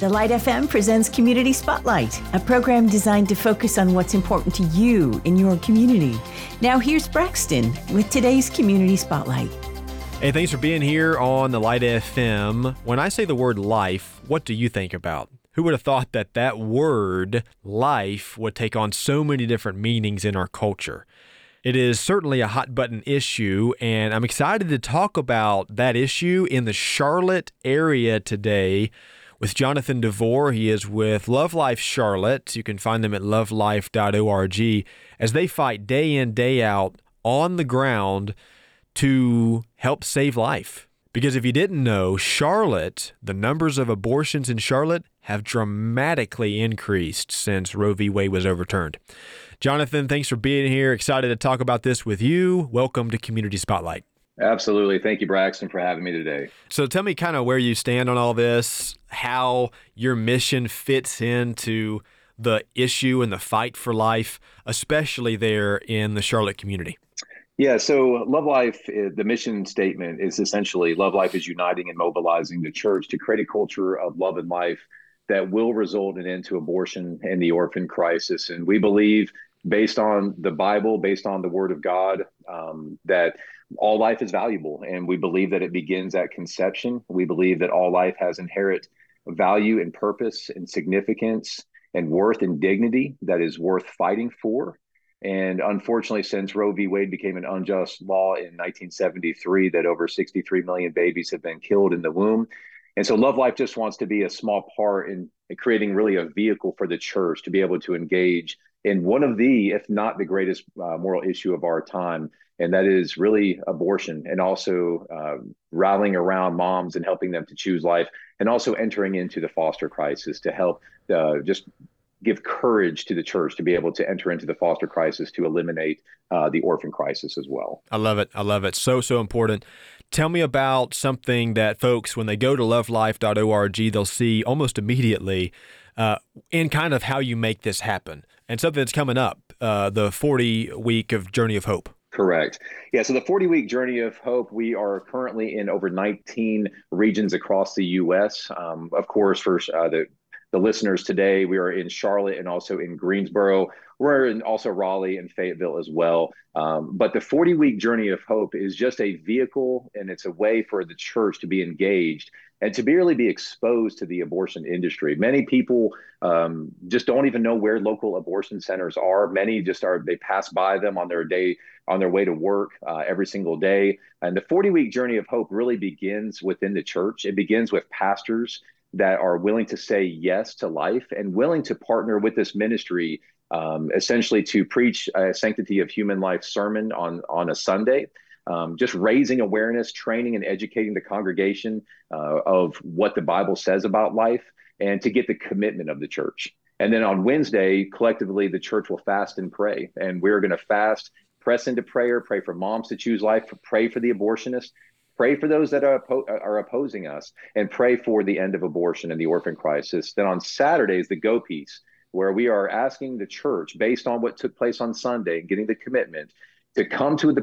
The Light FM presents Community Spotlight, a program designed to focus on what's important to you in your community. Now here's Braxton with today's Community Spotlight. Hey, thanks for being here on The Light FM. When I say the word life, what do you think about? Who would have thought that that word, life, would take on so many different meanings in our culture? It is certainly a hot button issue, and I'm excited to talk about that issue in the Charlotte area today with Jonathan DeVore. He is with Love Life Charlotte. You can find them at lovelife.org as they fight day in, day out on the ground to help save life. Because if you didn't know, Charlotte, the numbers of abortions in Charlotte have dramatically increased since Roe v. Wade was overturned. Jonathan, thanks for being here. Excited to talk about this with you. Welcome to Community Spotlight. Absolutely. Thank you, Braxton, for having me today. So tell me kind of where you stand on all this, how your mission fits into the issue and the fight for life, especially there in the Charlotte community. Yeah, so Love Life, the mission statement is essentially Love Life is uniting and mobilizing the church to create a culture of love and life that will result in an end to abortion and the orphan crisis. And we believe, based on the Bible, based on the Word of God, that all life is valuable. And we believe that it begins at conception. We believe that all life has inherent value and purpose and significance and worth and dignity that is worth fighting for. And unfortunately, since Roe v. Wade became an unjust law in 1973, that over 63 million babies have been killed in the womb. And so Love Life just wants to be a small part in creating really a vehicle for the church to be able to engage in one of the, if not the greatest moral issue of our time, and that is really abortion, and also rallying around moms and helping them to choose life, and also entering into the foster crisis to help just give courage to the church to be able to enter into the foster crisis to eliminate the orphan crisis as well. I love it. I love it. So, so important. Tell me about something that folks, when they go to lovelife.org, they'll see almost immediately in kind of how you make this happen and something that's coming up, the 40-week of Journey of Hope. Correct. Yeah. So the 40-week Journey of Hope, we are currently in over 19 regions across the U.S. Of course, for the listeners today, we are in Charlotte and also in Greensboro. We're in also Raleigh and Fayetteville as well. But the 40-week Journey of Hope is just a vehicle, and it's a way for the church to be engaged and to really be exposed to the abortion industry. Many people just don't even know where local abortion centers are. Many just are, they pass by them on their day, on their way to work every single day. And the 40-week Journey of Hope really begins within the church. It begins with pastors that are willing to say yes to life and willing to partner with this ministry, essentially to preach a sanctity of human life sermon on a Sunday, just raising awareness, training and educating the congregation of what the Bible says about life, and to get the commitment of the church. And then on Wednesday, collectively, the church will fast and pray. And we're going to fast, press into prayer, pray for moms to choose life, pray for the abortionist, pray for those that are opposing us, and pray for the end of abortion and the orphan crisis. Then on Saturday is the go piece, where we are asking the church, based on what took place on Sunday and getting the commitment, to come to a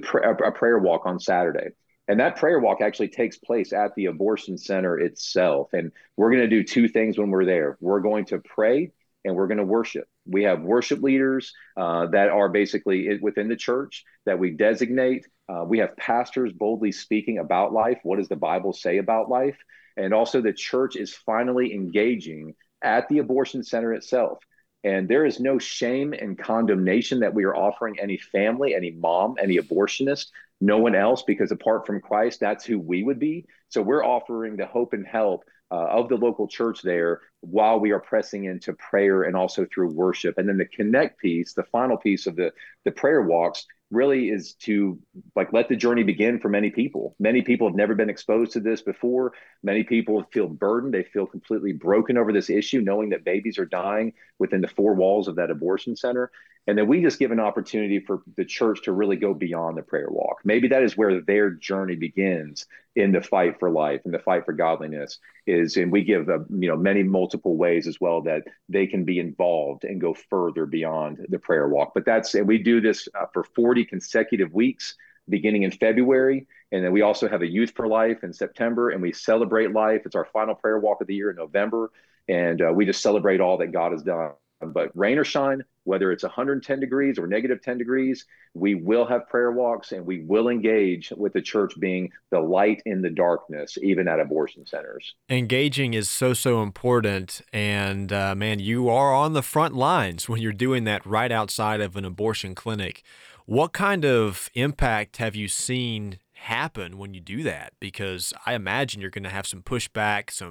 prayer walk on Saturday. And that prayer walk actually takes place at the abortion center itself. And we're going to do two things when we're there. We're going to pray and we're going to worship. We have worship leaders that are basically within the church that we designate. We have pastors boldly speaking about life. What does the Bible say about life? And also the church is finally engaging at the abortion center itself. And there is no shame and condemnation that we are offering any family, any mom, any abortionist, no one else, because apart from Christ, that's who we would be. So we're offering the hope and help of the local church there while we are pressing into prayer and also through worship. And then the connect piece, the final piece of the prayer walks, really is to let the journey begin for many people. Many people have never been exposed to this before. Many people feel burdened. They feel completely broken over this issue, knowing that babies are dying within the four walls of that abortion center. And then we just give an opportunity for the church to really go beyond the prayer walk. Maybe that is where their journey begins in the fight for life and the fight for godliness is. And we give many multiple ways as well that they can be involved and go further beyond the prayer walk. But that's, and we do this for 40 consecutive weeks, beginning in February. And then we also have a Youth for Life in September, and we celebrate life. It's our final prayer walk of the year in November. And we just celebrate all that God has done. But rain or shine, whether it's 110 degrees or negative 10 degrees, we will have prayer walks, and we will engage with the church being the light in the darkness, even at abortion centers. Engaging is so, so important. And man, you are on the front lines when you're doing that right outside of an abortion clinic. What kind of impact have you seen happen when you do that? Because I imagine you're going to have some pushback,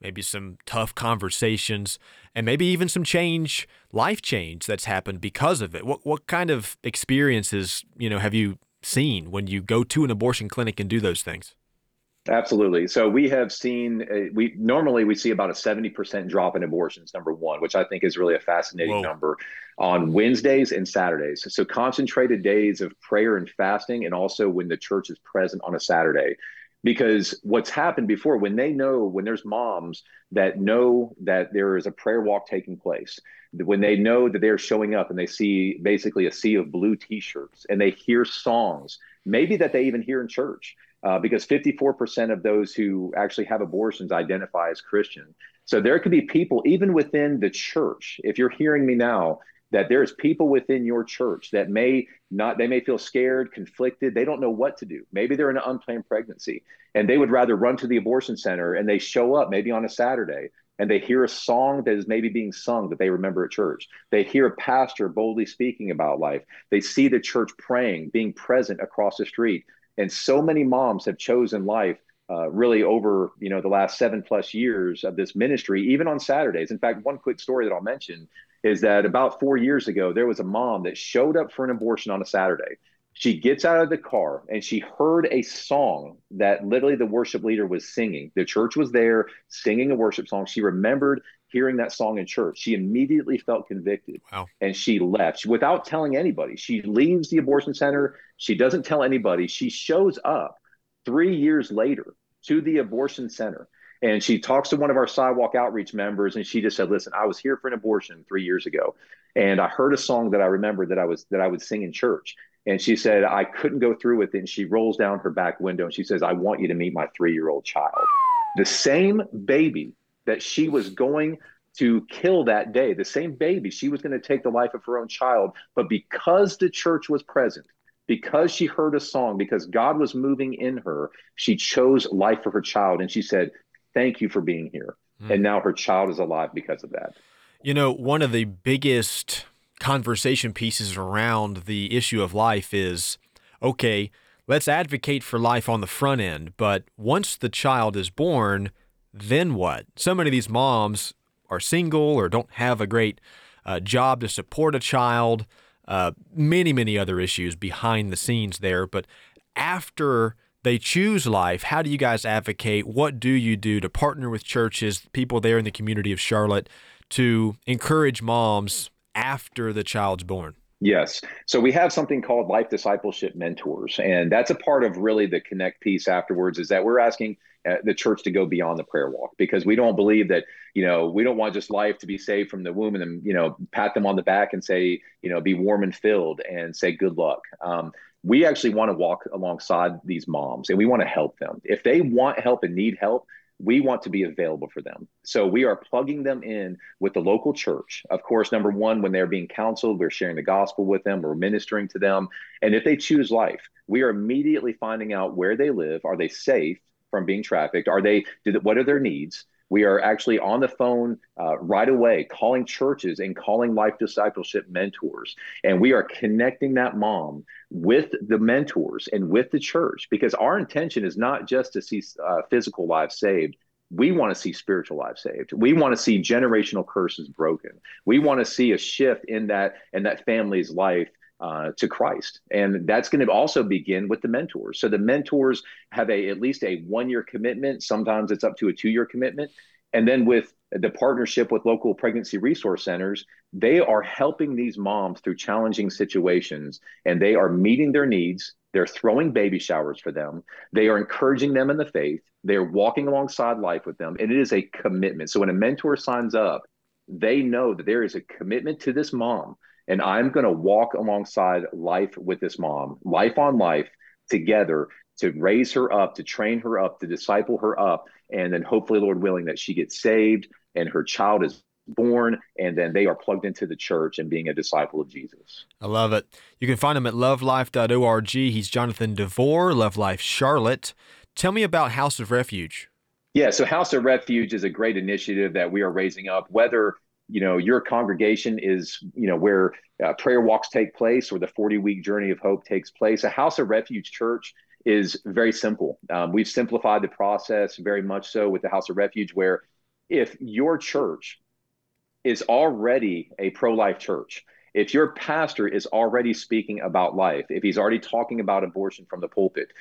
maybe some tough conversations, and maybe even some change, life change that's happened because of it. What kind of experiences, have you seen when you go to an abortion clinic and do those things? Absolutely. So we have seen, we normally see about a 70% drop in abortions, number one, which I think is really a fascinating number, on Wednesdays and Saturdays. So concentrated days of prayer and fasting, and also when the church is present on a Saturday. Because what's happened before, when there's moms that know that there is a prayer walk taking place, when they know that they're showing up and they see basically a sea of blue T-shirts, and they hear songs, maybe that they even hear in church, because 54% of those who actually have abortions identify as Christian. So there could be people even within the church, if you're hearing me now, that there's people within your church that may feel scared, conflicted. They don't know what to do. Maybe they're in an unplanned pregnancy, and they would rather run to the abortion center, and they show up maybe on a Saturday, and they hear a song that is maybe being sung that they remember at church. They hear a pastor boldly speaking about life. They see the church praying, being present across the street. And so many moms have chosen life really over the last 7+ years of this ministry, even on Saturdays. In fact, one quick story that I'll mention is that about 4 years ago, there was a mom that showed up for an abortion on a Saturday. She gets out of the car, and she heard a song that literally the worship leader was singing. The church was there singing a worship song. She remembered hearing that song in church. She immediately felt convicted. Wow. And she left without telling anybody. She leaves the abortion center. She doesn't tell anybody. She shows up 3 years later to the abortion center. And she talks to one of our sidewalk outreach members, and she just said, "Listen, I was here for an abortion 3 years ago, and I heard a song that I remembered that I would sing in church." And she said, "I couldn't go through with it." And she rolls down her back window, and she says, "I want you to meet my 3-year-old child." The same baby that she was going to kill that day, the same baby, she was going to take the life of her own child. But because the church was present, because she heard a song, because God was moving in her, she chose life for her child. And she said, "Thank you for being here." And now her child is alive because of that. One of the biggest conversation pieces around the issue of life is, okay, let's advocate for life on the front end, but once the child is born, then what? So many of these moms are single or don't have a great job to support a child, many, many other issues behind the scenes there. But after they choose life, how do you guys advocate? What do you do to partner with churches, people there in the community of Charlotte, to encourage moms after the child's born? Yes. So we have something called Life Discipleship Mentors, and that's a part of really the connect piece afterwards, is that we're asking the church to go beyond the prayer walk, because we don't believe that, we don't want just life to be saved from the womb and then, pat them on the back and say, be warm and filled and say good luck. We actually want to walk alongside these moms, and we want to help them. If they want help and need help, we want to be available for them. So we are plugging them in with the local church. Of course, number one, when they're being counseled, we're sharing the gospel with them, we're ministering to them. And if they choose life, we are immediately finding out where they live. Are they safe from being trafficked? What are their needs? We are actually on the phone right away, calling churches and calling Life Discipleship Mentors. And we are connecting that mom with the mentors and with the church, because our intention is not just to see physical lives saved. We want to see spiritual lives saved. We want to see generational curses broken. We want to see a shift in that family's life to Christ. And that's going to also begin with the mentors. So the mentors have at least a 1-year commitment. Sometimes it's up to a 2-year commitment. And then with the partnership with local pregnancy resource centers, they are helping these moms through challenging situations, and they are meeting their needs. They're throwing baby showers for them. They are encouraging them in the faith. They're walking alongside life with them. And it is a commitment. So when a mentor signs up, they know that there is a commitment to this mom. And I'm going to walk alongside life with this mom, life on life together, to raise her up, to train her up, to disciple her up. And then hopefully, Lord willing, that she gets saved and her child is born, and then they are plugged into the church and being a disciple of Jesus. I love it. You can find him at lovelife.org. He's Jonathan DeVore, Love Life Charlotte. Tell me about House of Refuge. Yeah, so House of Refuge is a great initiative that we are raising up, whether your congregation is, where prayer walks take place or the 40-week journey of hope takes place. A House of Refuge church is very simple. We've simplified the process very much so with the House of Refuge, where if your church is already a pro-life church, if your pastor is already speaking about life, if he's already talking about abortion from the pulpit,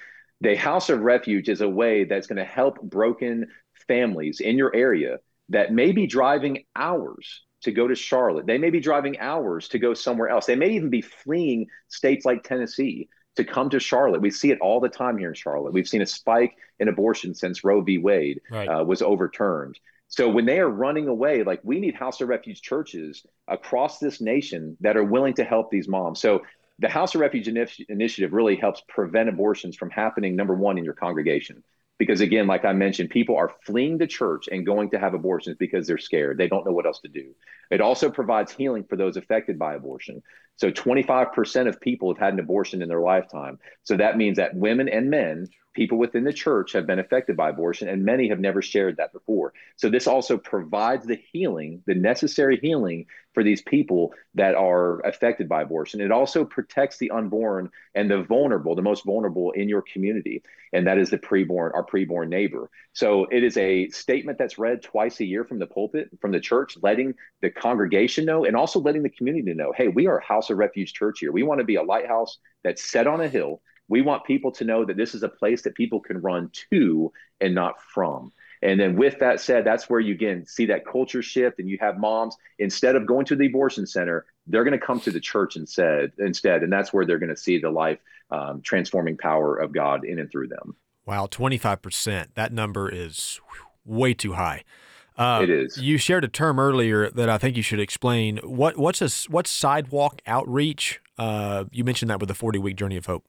the House of Refuge is a way that's going to help broken families in your area that may be driving hours to go to Charlotte. They may be driving hours to go somewhere else. They may even be fleeing states like Tennessee to come to Charlotte. We see it all the time here in Charlotte. We've seen a spike in abortion since Roe v. Wade was overturned. So when they are running away, like, we need House of Refuge churches across this nation that are willing to help these moms. So the House of Refuge initiative really helps prevent abortions from happening, number one, in your congregation. Because again, like I mentioned, people are fleeing the church and going to have abortions because they're scared. They don't know what else to do. It also provides healing for those affected by abortion. So 25% of people have had an abortion in their lifetime. So that means that women and men, people within the church, have been affected by abortion, and many have never shared that before. So this also provides the healing, the necessary healing for these people that are affected by abortion. It also protects the unborn and the vulnerable, the most vulnerable in your community, and that is the preborn, our preborn neighbor. So it is a statement that's read twice a year from the pulpit, from the church, letting the congregation know and also letting the community know, hey, we are a House of Refuge church here. We want to be a lighthouse that's set on a hill. We want people to know that this is a place that people can run to and not from. And then with that said, that's where you again see that culture shift, and you have moms, instead of going to the abortion center, they're going to come to the church instead. And that's where they're going to see the life transforming power of God in and through them. Wow, 25%. That number is way too high. It is. You shared a term earlier that I think you should explain. What's sidewalk outreach? You mentioned that with the 40-week journey of hope.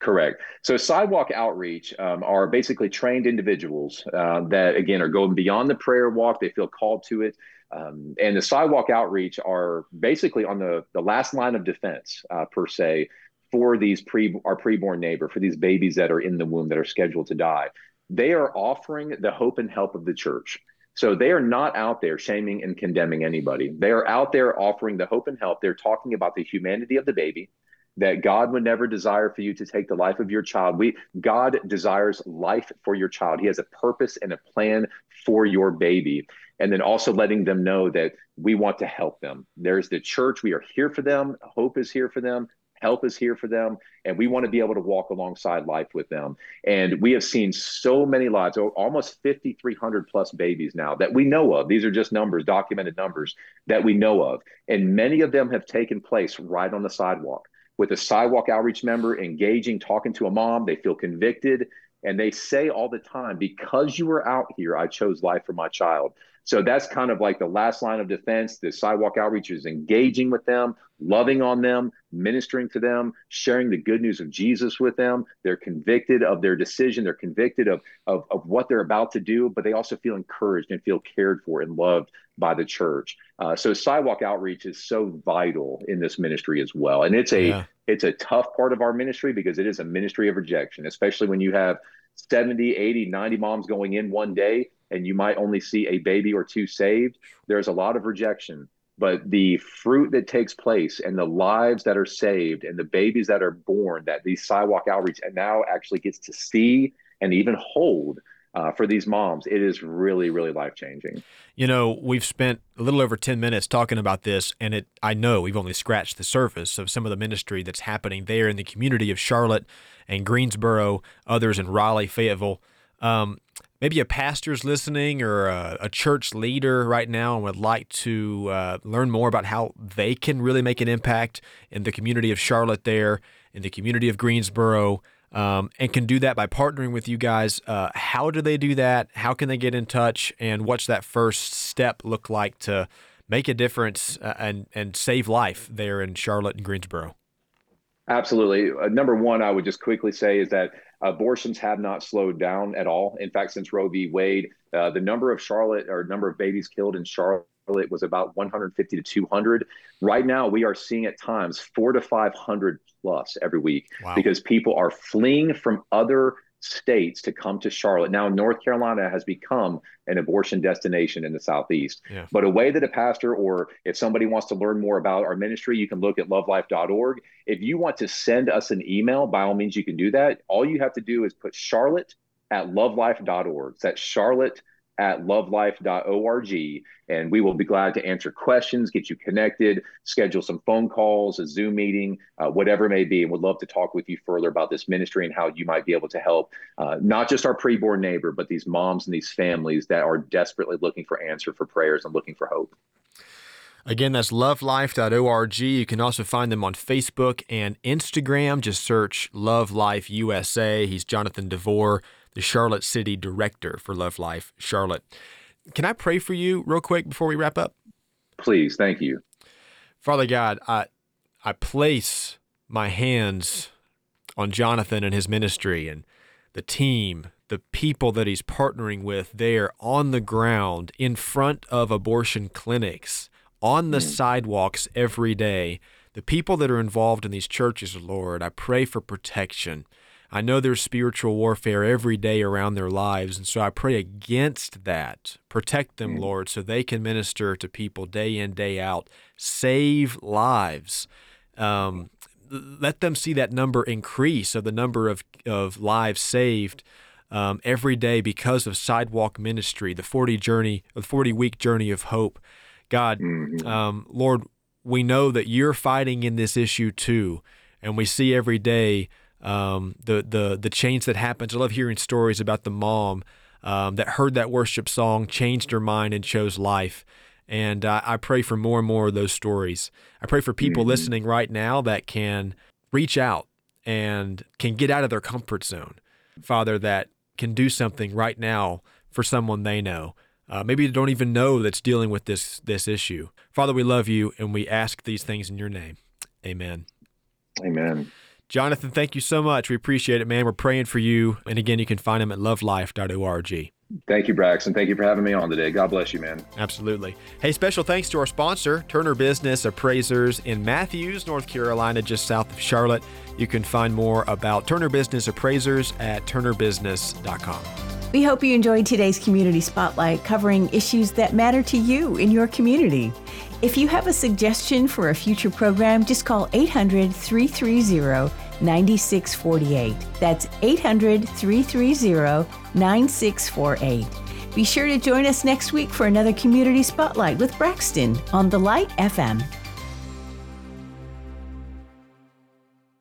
Correct. So sidewalk outreach are basically trained individuals that, again, are going beyond the prayer walk. They feel called to it. And the sidewalk outreach are basically on the last line of defense, per se, for these our preborn neighbor, for these babies that are in the womb that are scheduled to die. They are offering the hope and help of the church. So they are not out there shaming and condemning anybody. They are out there offering the hope and help. They're talking about the humanity of the baby, that God would never desire for you to take the life of your child. God desires life for your child. He has a purpose and a plan for your baby. And then also letting them know that we want to help them. There's the church. We are here for them. Hope is here for them. Help is here for them. And we want to be able to walk alongside life with them. And we have seen so many lives, almost 5,300 plus babies now that we know of. These are just numbers, documented numbers that we know of. And many of them have taken place right on the sidewalk, with a sidewalk outreach member engaging, talking to a mom. They feel convicted, and they say all the time, because you were out here, I chose life for my child. So that's kind of like the last line of defense. The sidewalk outreach is engaging with them, loving on them, ministering to them, sharing the good news of Jesus with them. They're convicted of their decision. They're convicted of what they're about to do, but they also feel encouraged and feel cared for and loved by the church. So sidewalk outreach is so vital in this ministry as well. And it's a tough part of our ministry, because it is a ministry of rejection, especially when you have 70, 80, 90 moms going in one day, and you might only see a baby or two saved. There's a lot of rejection, but the fruit that takes place and the lives that are saved and the babies that are born that these sidewalk outreach and now actually gets to see and even hold for these moms, it is really, really life-changing. We've spent a little over 10 minutes talking about this, and I know we've only scratched the surface of some of the ministry that's happening there in the community of Charlotte and Greensboro, others in Raleigh, Fayetteville. Maybe a pastor's listening, or a church leader right now, and would like to learn more about how they can really make an impact in the community of Charlotte there, in the community of Greensboro, and can do that by partnering with you guys. How do they do that? How can they get in touch? And what's that first step look like to make a difference and save life there in Charlotte and Greensboro? Absolutely. Number one, I would just quickly say is that Abortions have not slowed down at all. In fact, since Roe v. Wade, the number of babies killed in Charlotte was about 150 to 200. Right now, we are seeing at times 400 to 500 plus every week. Wow. Because people are fleeing from other states to come to Charlotte. Now, North Carolina has become an abortion destination in the Southeast. Yeah. But a way that a pastor, or if somebody wants to learn more about our ministry, you can look at lovelife.org. If you want to send us an email, by all means, you can do that. All you have to do is put Charlotte at lovelife.org. That's Charlotte at lovelife.org. And we will be glad to answer questions, get you connected, schedule some phone calls, a Zoom meeting, whatever it may be. And we'd love to talk with you further about this ministry and how you might be able to help not just our preborn neighbor, but these moms and these families that are desperately looking for answer for prayers and looking for hope. Again, that's lovelife.org. You can also find them on Facebook and Instagram. Just search Love Life USA. He's Jonathan DeVore, the Charlotte City Director for Love Life Charlotte. Can I pray for you real quick before we wrap up? Please, thank you. Father God, I place my hands on Jonathan and his ministry and the team, the people that he's partnering with there on the ground in front of abortion clinics, on the sidewalks every day, the people that are involved in these churches, Lord, I pray for protection. I know there's spiritual warfare every day around their lives, and so I pray against that. Protect them, Lord, so they can minister to people day in, day out. Save lives. Let them see that number increase of the number of lives saved every day because of sidewalk ministry, the 40-week journey of hope. God, Lord, we know that you're fighting in this issue too, and we see every day the change that happens. I love hearing stories about the mom that heard that worship song, changed her mind, and chose life. And I pray for more and more of those stories. I pray for people listening right now that can reach out and can get out of their comfort zone, Father, that can do something right now for someone they know. Maybe they don't even know that's dealing with this issue. Father, we love you, and we ask these things in your name. Amen. Amen. Jonathan, thank you so much. We appreciate it, man. We're praying for you. And again, you can find him at lovelife.org. Thank you, Braxton. Thank you for having me on today. God bless you, man. Absolutely. Hey, special thanks to our sponsor, Turner Business Appraisers in Matthews, North Carolina, just south of Charlotte. You can find more about Turner Business Appraisers at turnerbusiness.com. We hope you enjoyed today's Community Spotlight, covering issues that matter to you in your community. If you have a suggestion for a future program, just call 800-330-9648. That's 800-330-9648. Be sure to join us next week for another Community Spotlight with Braxton on The Light FM.